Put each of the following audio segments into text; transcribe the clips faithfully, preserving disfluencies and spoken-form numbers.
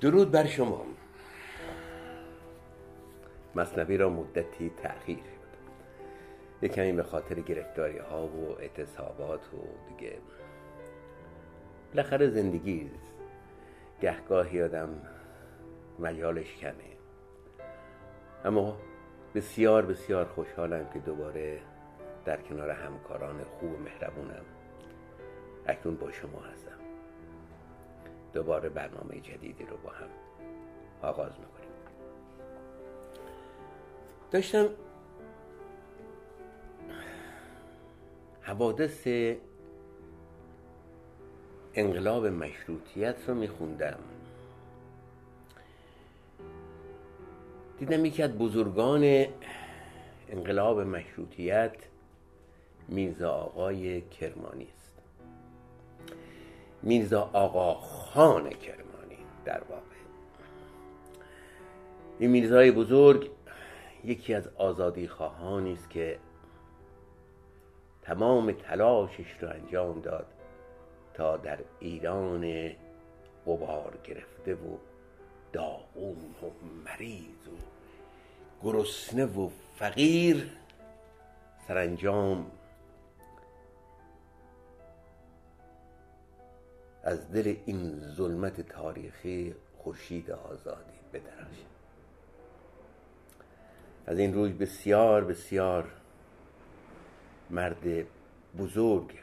درود بر شما. مثنوی را مدتی تأخیر شد، یک کمی به خاطر گرفتاری ها و اعتصابات و دیگه بالاخره زندگی گهگاهی آدم مجالش کمه، اما بسیار بسیار خوشحالم که دوباره در کنار همکاران خوب و مهربونم اکنون با شما هستم. دوباره برنامه جدیدی رو با هم آغاز میکنیم. داشتم حوادث انقلاب مشروطیت رو میخوندم، دیدم یکی از بزرگان انقلاب مشروطیت میرزا آقای کرمانی است، میرزا آقا خان کرمانی. در واقع این میرزای بزرگ یکی از آزادی خواهانی است که تمام تلاشش را انجام داد تا در ایران غبار گرفته و داغون و مریض و گرسنه و فقیر سرانجام از دل این ظلمت تاریخی خورشید آزادی بدرخشد. از این روی بسیار بسیار مرد بزرگ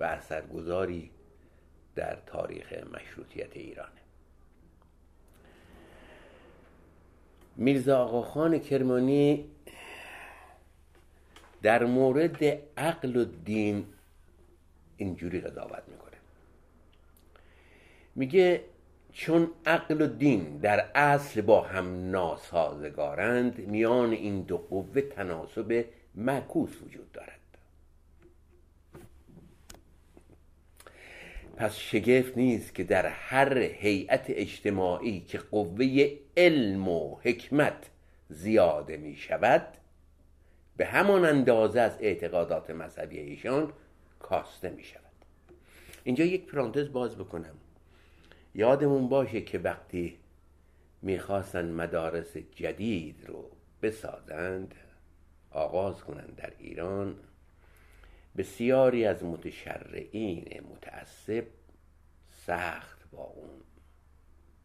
و اثرگذاری در تاریخ مشروطیت ایران. میرزا آقا خان کرمانی در مورد عقل و دین اینجوری قضاوت میکنه، میگه چون عقل و دین در اصل با هم ناسازگارند، میان این دو قوه تناسب معکوس وجود دارد. پس شگفت نیست که در هر هیئت اجتماعی که قوه علم و حکمت زیاده می شود، به همان اندازه از اعتقادات مذهبی ایشان کاسته می شود. اینجا یک پرانتز باز بکنم، یادمون باشه که وقتی میخواستن مدارس جدید رو بسازند، آغاز کنند در ایران، بسیاری از متشرعین متعصب سخت با اون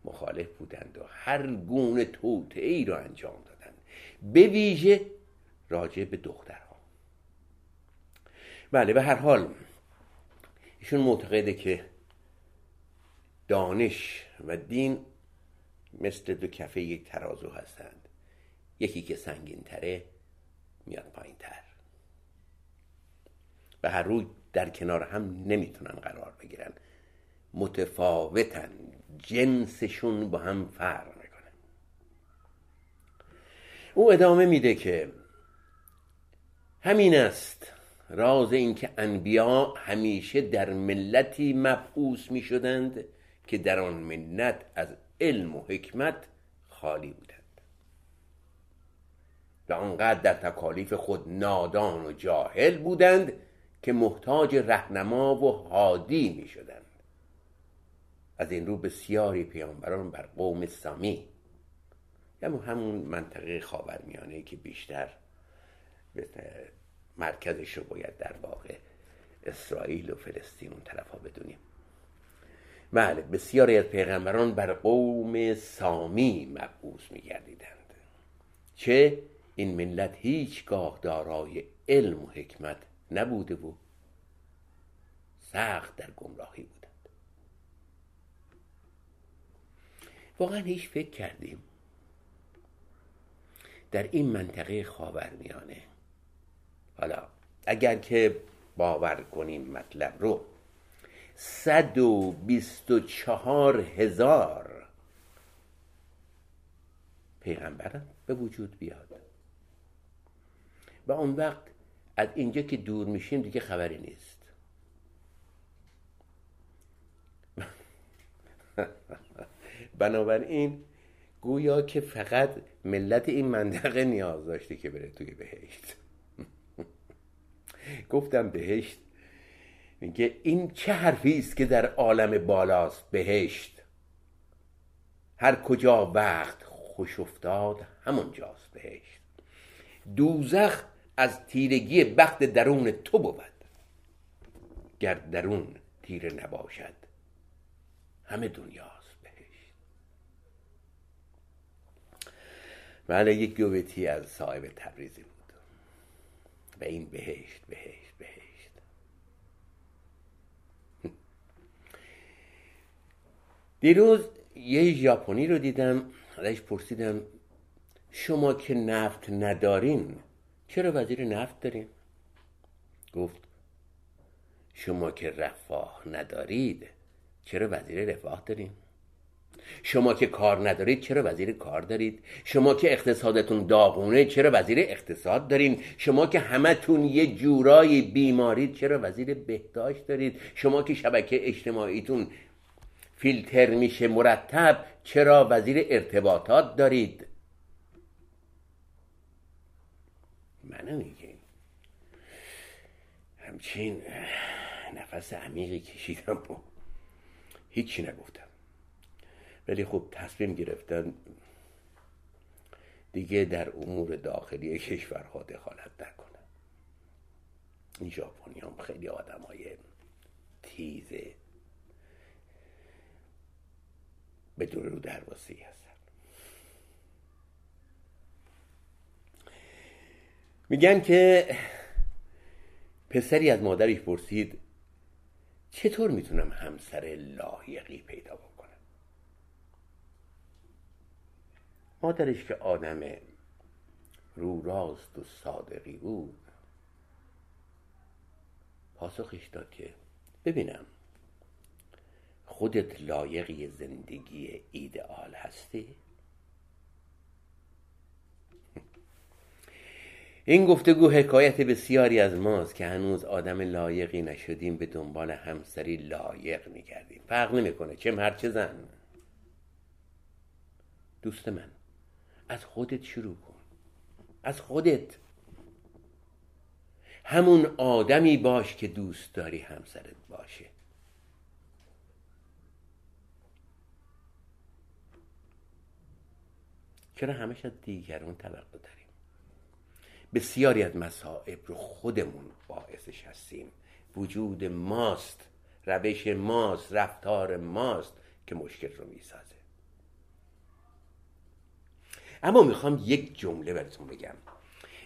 مخالف بودند و هر گونه توطئه‌ای رو انجام دادند، به ویژه راجع به دخترها. بله، به هر حال ایشون معتقده که دانش و دین مثل دو کفه یک ترازو هستند، یکی که سنگین تره میاد پایین تر، و هر روی در کنار هم نمیتونن قرار بگیرن، متفاوتن، جنسشون با هم فرق میکنن. او ادامه میده که همین است راز این که انبیا همیشه در ملتی مبعوث میشدند که در آن ملت از علم و حکمت خالی بودند و آنقدر در تکالیف خود نادان و جاهل بودند که محتاج رهنما و هادی می شدند. از این رو بسیاری پیامبران بر قوم سامی، یعنی همون منطقه خاورمیانه که بیشتر مرکزش رو باید در واقع اسرائیل و فلسطین اون طرف ها بدونیم، بله، بسیاری از پیغمبران بر قوم سامی مبعوث می‌گردیدند، چه این ملت هیچگاه دارای علم و حکمت نبوده و سخت در گمراهی بودند. واقعا هیچ فکر کردیم در این منطقه خاورمیانه، حالا اگر که باور کنیم مطلب رو، صد و بیست و چهار هزار پیغمبرم به وجود بیاد. و اون وقت از اینجا که دور میشیم دیگه خبری نیست. بنابراین گویا که فقط ملت این منطقه نیاز داشته که بره توی بهشت. گفتم بهشت، میگه این چه حرفی است که در عالم بالاست بهشت، هر کجا وقت خوش افتاد همونجاست بهشت، دوزخ از تیرگی بخت درون تو بود، گر درون تیره نباشد همه دنیاست بهشت. من یک گویتی از صاحب تبریزی بود و این بهشت بهشت بهشت. دیروز یه ژاپنی رو دیدم، ازش پرسیدم شما که نفت ندارین چرا وزیر نفت دارین؟ گفت شما که رفاه ندارید چرا وزیر رفاه دارین؟ شما که کار ندارید چرا وزیر کار دارید؟ شما که اقتصادتون داغونه چرا وزیر اقتصاد دارین؟ شما که همتون یه جورایی بیمارید چرا وزیر بهداشت دارید؟ شما که شبکه اجتماعیتون فیلتر میشه مرتب چرا وزیر ارتباطات دارید؟ منو میگین. همچین نفس عمیقی کشیدم و هیچی نگفتم، ولی خب تصمیم گرفتن دیگه در امور داخلی کشورها دخالت نکنم. این ژاپنی هم خیلی آدم های تیزه، به دور رو درواسی هستن. میگن که پسری از مادرش پرسید چطور میتونم همسر لایقی پیدا بکنم؟ مادرش که آدم رو راست و صادقی بود پاسخش داد که ببینم خودت لایقی زندگی ایدئال هستی؟ این گفتگو حکایت بسیاری از ماست که هنوز آدم لایقی نشدیم، به دنبال همسری لایق میگردیم. فرق نمیکنه چه مرد چه زن. دوست من، از خودت شروع کن، از خودت. همون آدمی باش که دوست داری همسرت باشه. چرا همیشه از دیگران توقع داری؟ بسیاری از مصائب رو خودمون باعثش هستیم. وجود ماست، روش ماست، رفتار ماست که مشکل رو میسازه. اما میخوام یک جمله براتون بگم.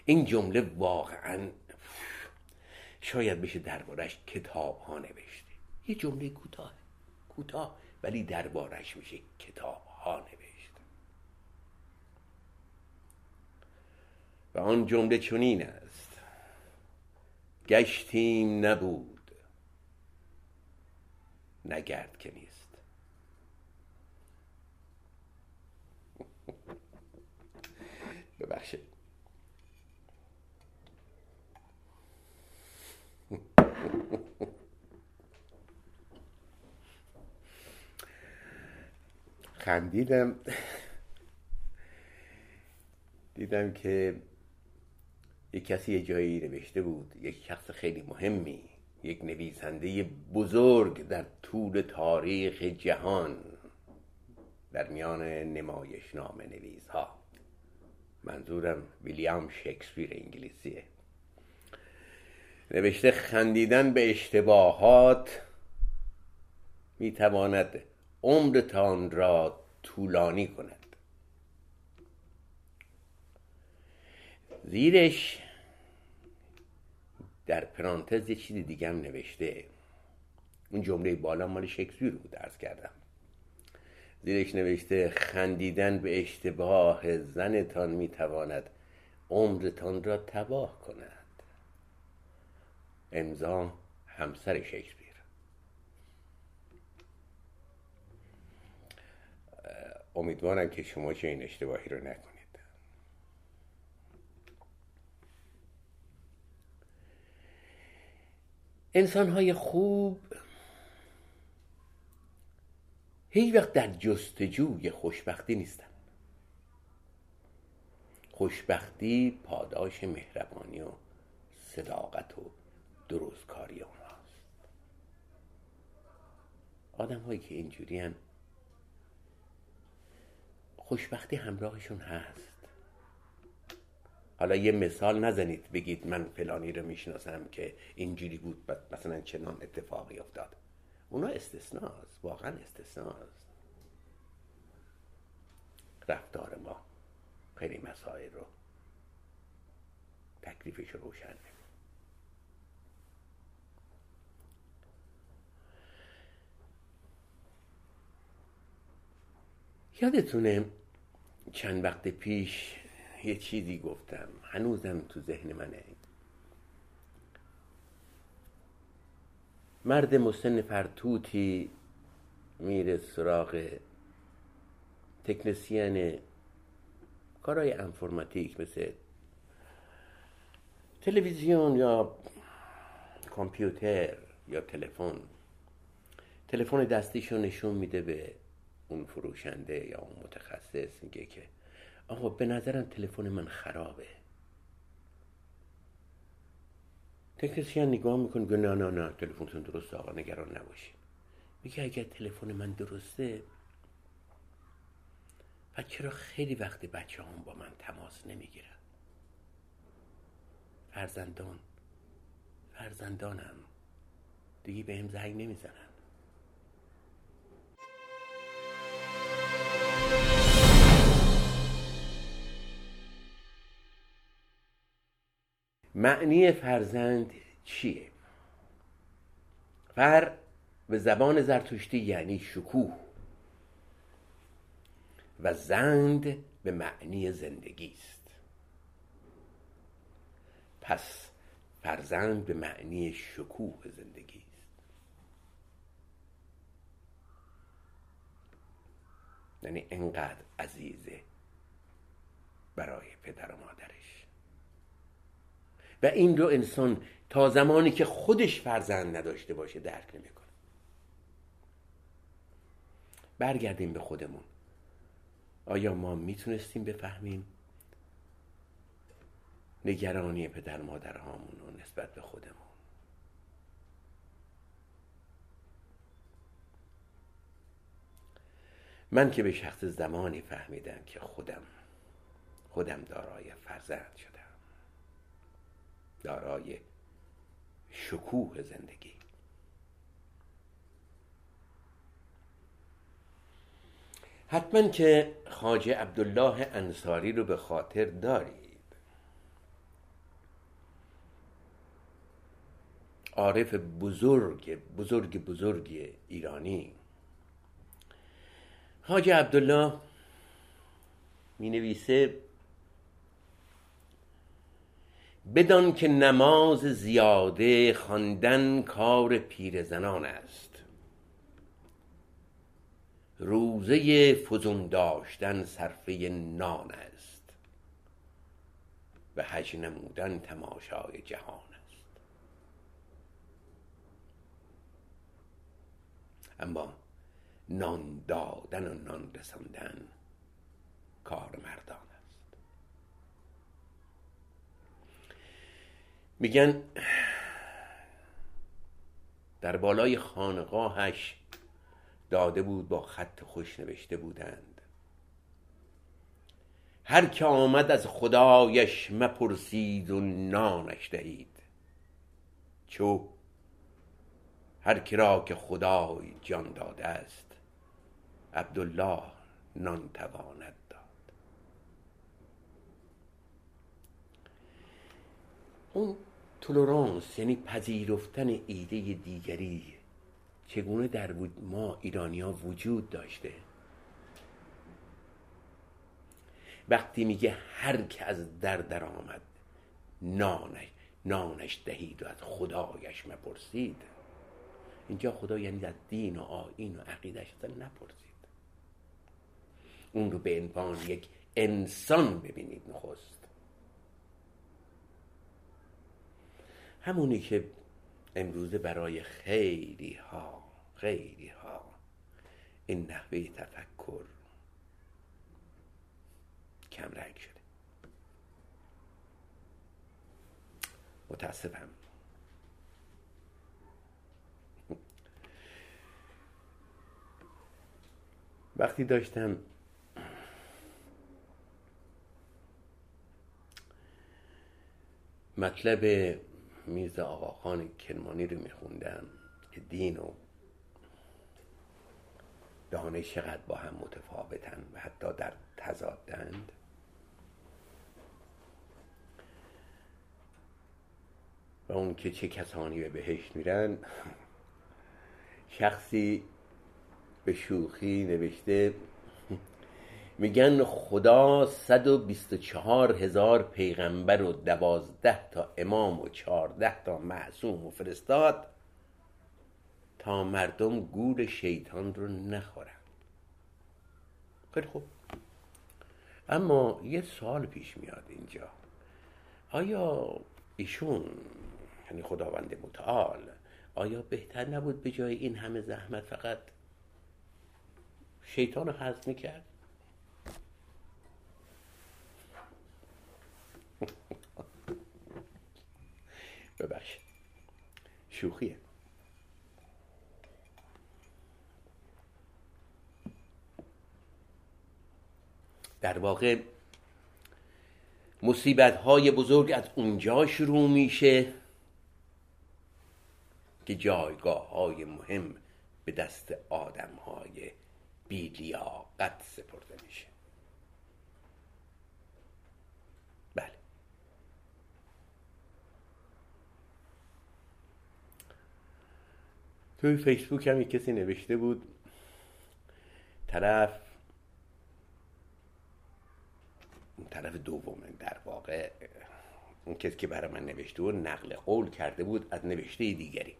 این جمله واقعا شاید بشه دربارش کتاب ها نوشت. یه جمله کوتاه، کوتاه ولی دربارش میشه کتاب ها نوشت. و آن جمله چنین است: گشتیم نبود نگرد که نیست. ببخشید. خندیدم، دیدم که یک کسی یه جایی نوشته بود، یک شخص خیلی مهمی، یک نویسنده بزرگ در طول تاریخ جهان، در میان نمایش نام نویس ها، منظورم ویلیام شکسپیر انگلیسیه، نوشته خندیدن به اشتباهات میتواند عمرتان را طولانی کند. زیرش در پرانتز یه چیز دیگه هم نوشته. اون جمله بالا مال شکسپیر بود، عرض کردم. زیرش نوشته خندیدن به اشتباه زنتان میتواند عمرتان را تباه کند. امضا همسر شکسپیر. امیدوارم که شما چنین اشتباهی رو نکنید. انسان‌های خوب هیچ وقت در جستجوی خوشبختی نیستن. خوشبختی پاداش مهربانی و صداقت و درستکاری اوناست. آدم هایی که اینجوری هن، خوشبختی همراهشون هست. حالا یه مثال نزنید بگید من فلانی رو میشناسم که اینجوری بود مثلا چنان اتفاقی افتاد. اونا استثناست، واقعا استثناست. رفتار ما خیلی مسائل رو تکلیفش رو روشن میکنه. یادتونه چند وقت پیش یه چیزی گفتم، هنوزم تو ذهن منه. مرد مسن فرتوتی میره سراغ تکنسین کارهای انفرماتیک مثل تلویزیون یا کامپیوتر یا تلفن. تلفن دستیشو نشون میده به اون فروشنده یا اون متخصص، میگه که آقا به نظرم تلفن من خرابه. تکنسین نگاه میکنه، میگه نه نه نه تلفنتون درسته آقا، نگران نباشید. میگه اگر تلفن من درسته و چرا خیلی وقت بچه هم با من تماس نمیگیرن؟ فرزندان فرزندانم دیگه به هم زنگ نمیزنن. معنی فرزند چیه؟ فر به زبان زرتشتی یعنی شکوه و زند به معنی زندگی است. پس فرزند به معنی شکوه زندگی است، یعنی انقدر عزیزه برای پدر و مادرش. و این رو انسان تا زمانی که خودش فرزند نداشته باشه درک نمیکنه. برگردیم به خودمون. آیا ما میتونستیم بفهمیم نگرانی پدر مادر هامون رو نسبت به خودمون؟ من که به شخص زمانی فهمیدم که خودم خودم دارای فرزند شدم، دارای شکوه زندگی. حتما که خواجه عبدالله انصاری رو به خاطر دارید. عارف بزرگ بزرگ بزرگ ایرانی. خواجه عبدالله می نویسه بدان که نماز زیاده خواندن کار پیرزنان است، روزه فزون داشتن صرفه نان است و حج نمودن تماشای جهان است. اما نان دادن و نان رساندن کار مردان است. میگن در بالای خانقاهش داده بود، با خط خوش نوشته بودند: هر که آمد از خدایش مپرسید و نانش دهید، چو هر کرا که خدای جان داده است عبدالله نان تواند داد. اون تولرانس یعنی پذیرفتن ایده دیگری چگونه در ما ایرانی‌ها وجود داشته. وقتی میگه هر که از در در آمد نانش نانش دهید و از خدایش مپرسید، اینجا خدا یعنی از دین و آیین و عقیده‌اش اصلا نپرسید. اون رو به عنوان یک انسان ببینید. نخست همونی که امروزه برای خیلی ها خیلی ها این نحوه تفکر کم رنگ شده. متاسفم. وقتی داشتم مطلب میرزا آقا خان کرمانی رو میخوندم که دین و دانش چقدر با هم متفاوتن و حتی در تضادند، و اون که چه کسانی به بهشت میرن، شخصی به شوخی نوشته میگن خدا صد و بیست و چهار هزار پیغمبر و دوازده تا امام و چهارده تا معصوم و فرستاد تا مردم گول شیطان رو نخورن. خیلی خوب، اما یه سوال پیش میاد اینجا. آیا ایشون یعنی خداوند متعال آیا بهتر نبود به جای این همه زحمت فقط شیطان رو حذف میکرد؟ ببخشید، شوخیه. در واقع مصیبت‌های بزرگ از اونجا شروع میشه که جایگاه‌های مهم به دست آدم‌های بی‌لیاقت سپرده میشه. بله، توی فیسبوک هم یک کسی نوشته بود طرف طرف دومه، در واقع اون کسی که برای من نوشته و نقل قول کرده بود از نوشته دیگری.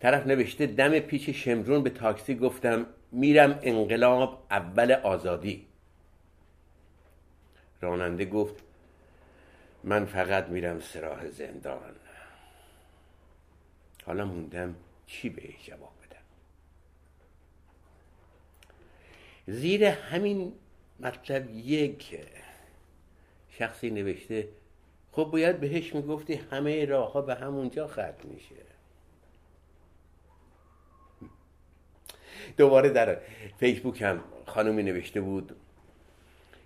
طرف نوشته دم پیچ شمرون به تاکسی گفتم میرم انقلاب اول آزادی. راننده گفت من فقط میرم سراح زندان. حالا موندم چی بهش جواب بدم. زیر همین مطلب یک شخصی نوشته خب باید بهش میگفتی همه راه ها به همونجا ختم میشه. دوباره در فیسبوک هم خانمی نوشته بود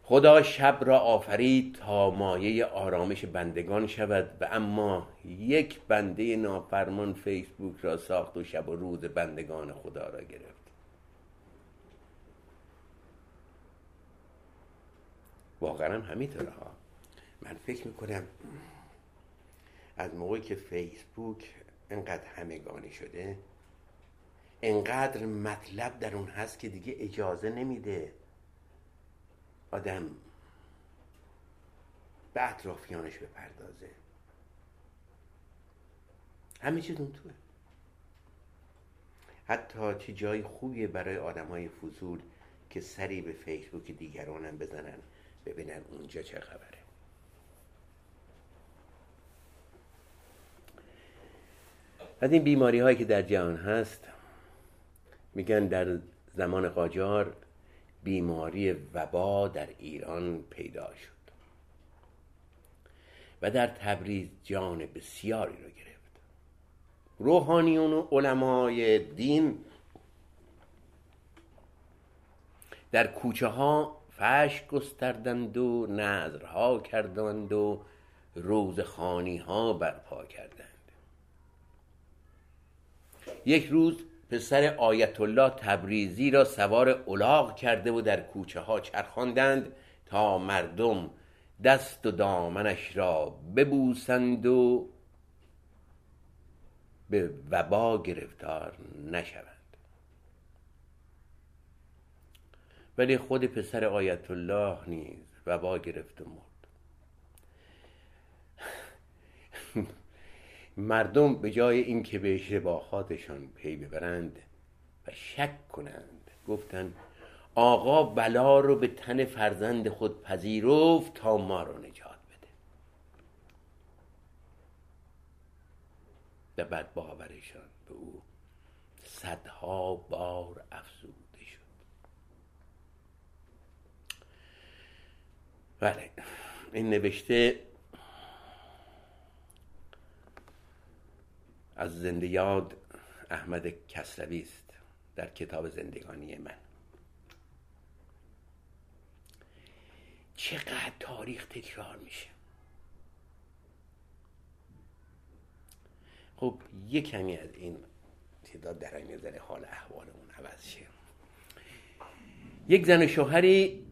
خدا شب را آفرید تا مایه آرامش بندگان شود و اما یک بنده نافرمان فیسبوک را ساخت و شب و روز بندگان خدا را گرفت. واقعا هم همینطوره ها. من فکر میکنم از موقعی که فیسبوک انقدر همگانی شده، انقدر مطلب در اون هست که دیگه اجازه نمیده آدم به اطرافیانش بپردازه. همه چیز اون توه. حتی چه جای خوبیه برای آدم های فضول که سری به فیسبوک دیگرانم بزنن ببینن اونجا چه خبره. از این بیماری هایی که در جهان هست میگن در زمان قاجار بیماری وبا در ایران پیدا شد و در تبریز جان بسیاری رو گرفت. روحانیون و علمای دین در کوچه ها فحش گستردند و نذرها کردند و روزخوانی ها برپا کردند. یک روز پسر آیت الله تبریزی را سوار الاغ کرده و در کوچه ها چرخاندند تا مردم دست و دامنش را ببوسند و به وبا گرفتار نشوند. ولی خود پسر آیت الله نیز وبا گرفت و مرد. مردم به جای این که به اشتباهاتشان پی ببرند و شک کنند گفتند آقا بلا رو به تن فرزند خود پذیرفت تا ما رو نجات بده. و بعد باورشان به او صدها بار افزوده شد. بله، این نوشته از زنده یاد احمد کسروی است در کتاب زندگانی من. چقدر تاریخ تکرار میشه. خب یه کمی از این تعداد در این نظر حال احوالمون عوض شه. یک زن شوهری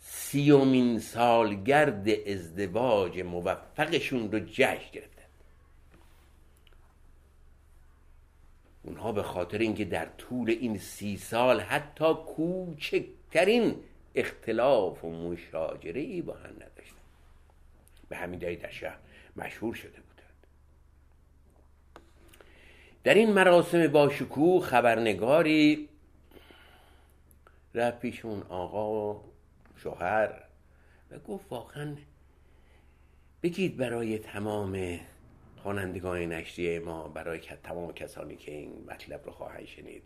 سیومین سالگرد ازدواج موفقشون رو جشن گرفتن. اونها به خاطر اینکه در طول این سی سال حتی کوچکترین اختلاف و مشاجره ای با هم نداشتن، به همین دلیل در شهر مشهور شده بودند. در این مراسم باشکوه خبرنگاری رفت پیش اون آقا و شوهر و گفت واقعا بگید برای تمام خوانندگان نشریه ما، برای تمام کسانی که این مطلب رو خواهند شنید،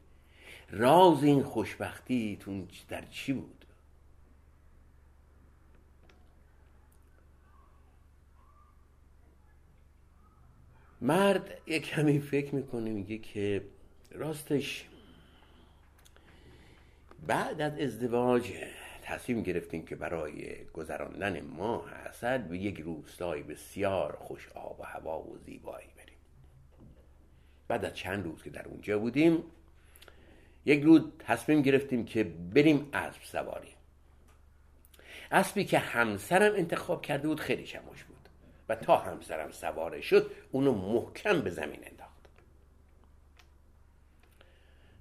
راز این خوشبختیتون در چی بود؟ مرد یک کمی فکر میکنه، میگه که راستش بعد از ازدواج تصمیم گرفتیم که برای گذراندن ماه عسل به یک روستای بسیار خوش آب و هوا و زیبایی بریم. بعد از چند روز که در اونجا بودیم، یک روز تصمیم گرفتیم که بریم اسب سواری. اسبی که همسرم انتخاب کرده بود خیلی چموش بود و تا همسرم سواره شد اونو محکم به زمین انداخت.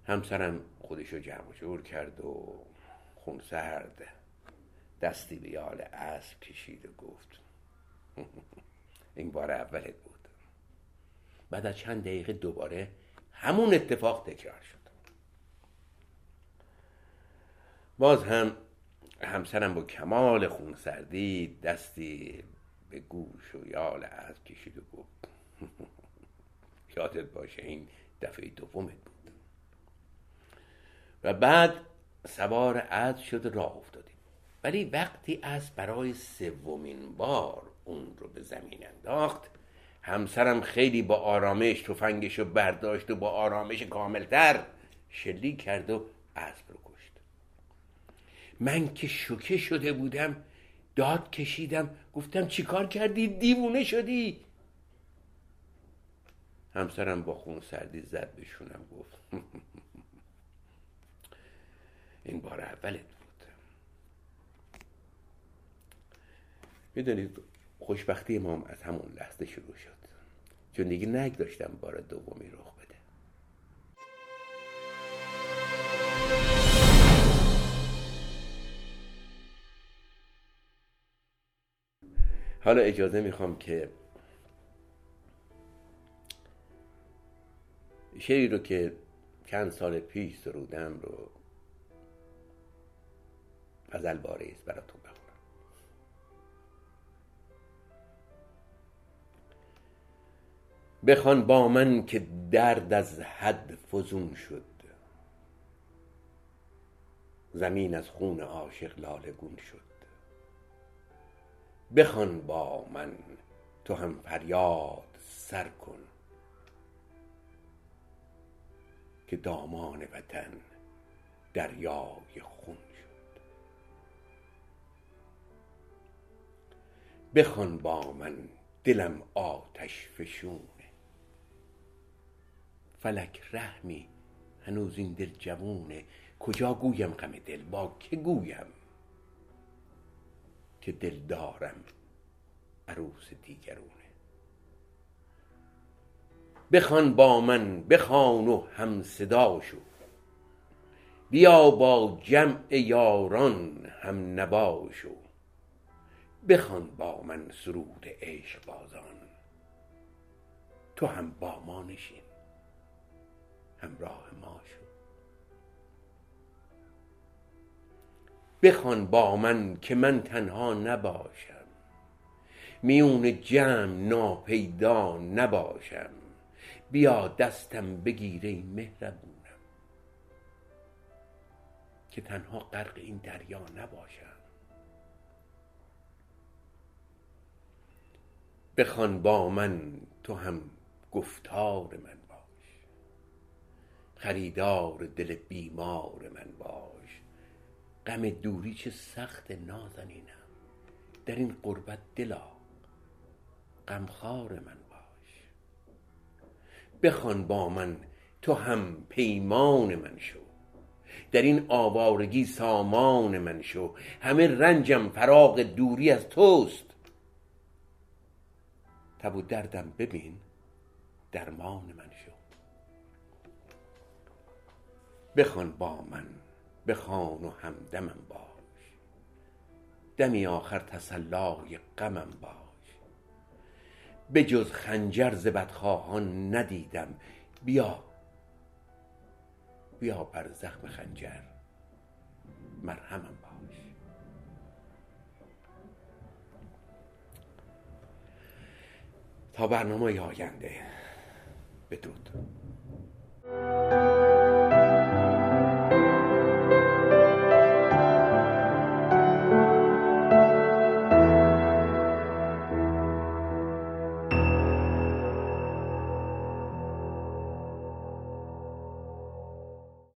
همسرم خودشو جمع و جور کرد و خون سرد دستی به یال اسب کشید و گفت این بار اولت بود. بعد از چند دقیقه دوباره همون اتفاق تکرار شد. باز هم همسرم با کمال خون سردی دستی به گوش و یال اسب کشید و گفت یادت باشه این دفعه دومت بود. و بعد سوار اسب شد، راه افتادیم. ولی وقتی اسب برای سومین بار اون رو به زمین انداخت، همسرم خیلی با آرامش تفنگش رو برداشت و با آرامش کاملتر شلیک کرد و اسب رو کشت. من که شوکه شده بودم داد کشیدم، گفتم چیکار کردی؟ دیوونه شدی؟ همسرم با خون سردی زد به شونم گفت این بار اولت بود. میدونید خوشبختی ما هم از همون لحظه شروع شد، چون دیگه نگذاشتم بار دومی رخ بده. حالا اجازه میخوام که شعری رو که چند سال پیش سرودم رو غزل واریز براتون بخونم. بخوان با من که درد از حد فزون شد، زمین از خون عاشق لاله گون شد. بخوان با من تو هم فریاد سر کن، که دامان وطن دریای خون شد. بخوان با من دلم آتش فشونه، فلک رحمی هنوز این دل جوونه. کجا گویم غم دل با که گویم، که دل دارم عروس دیگرونه. بخوان با من، بخوان و هم صدا شو، بیا با جمع یاران هم نوا شو. بخوان با من سرود عشق بازان، تو هم با ما نشین همراه ما شد. بخوان با من که من تنها نباشم، میون جمع ناپیدا نباشم، بیا دستم بگیره مهربونم، که تنها غرق این دریا نباشم. بخوان با من تو هم گفتار من باش، خریدار دل بیمار من باش. غم دوری چه سخت نازنینم، در این غربت دلا غمخوار من باش. بخوان با من تو هم پیمان من شو، در این آوارگی سامان من شو. همه رنجم فراق دوری از توست، تب و دردم ببین درمان من شو. بخوان با من، بخوان و همدمم باش، دمی آخر تسلای غمم باش. بجز خنجر ز بدخواهان ندیدم، بیا بیا بر زخم خنجر مرهمم باش. تا برنامه آینده بدرود.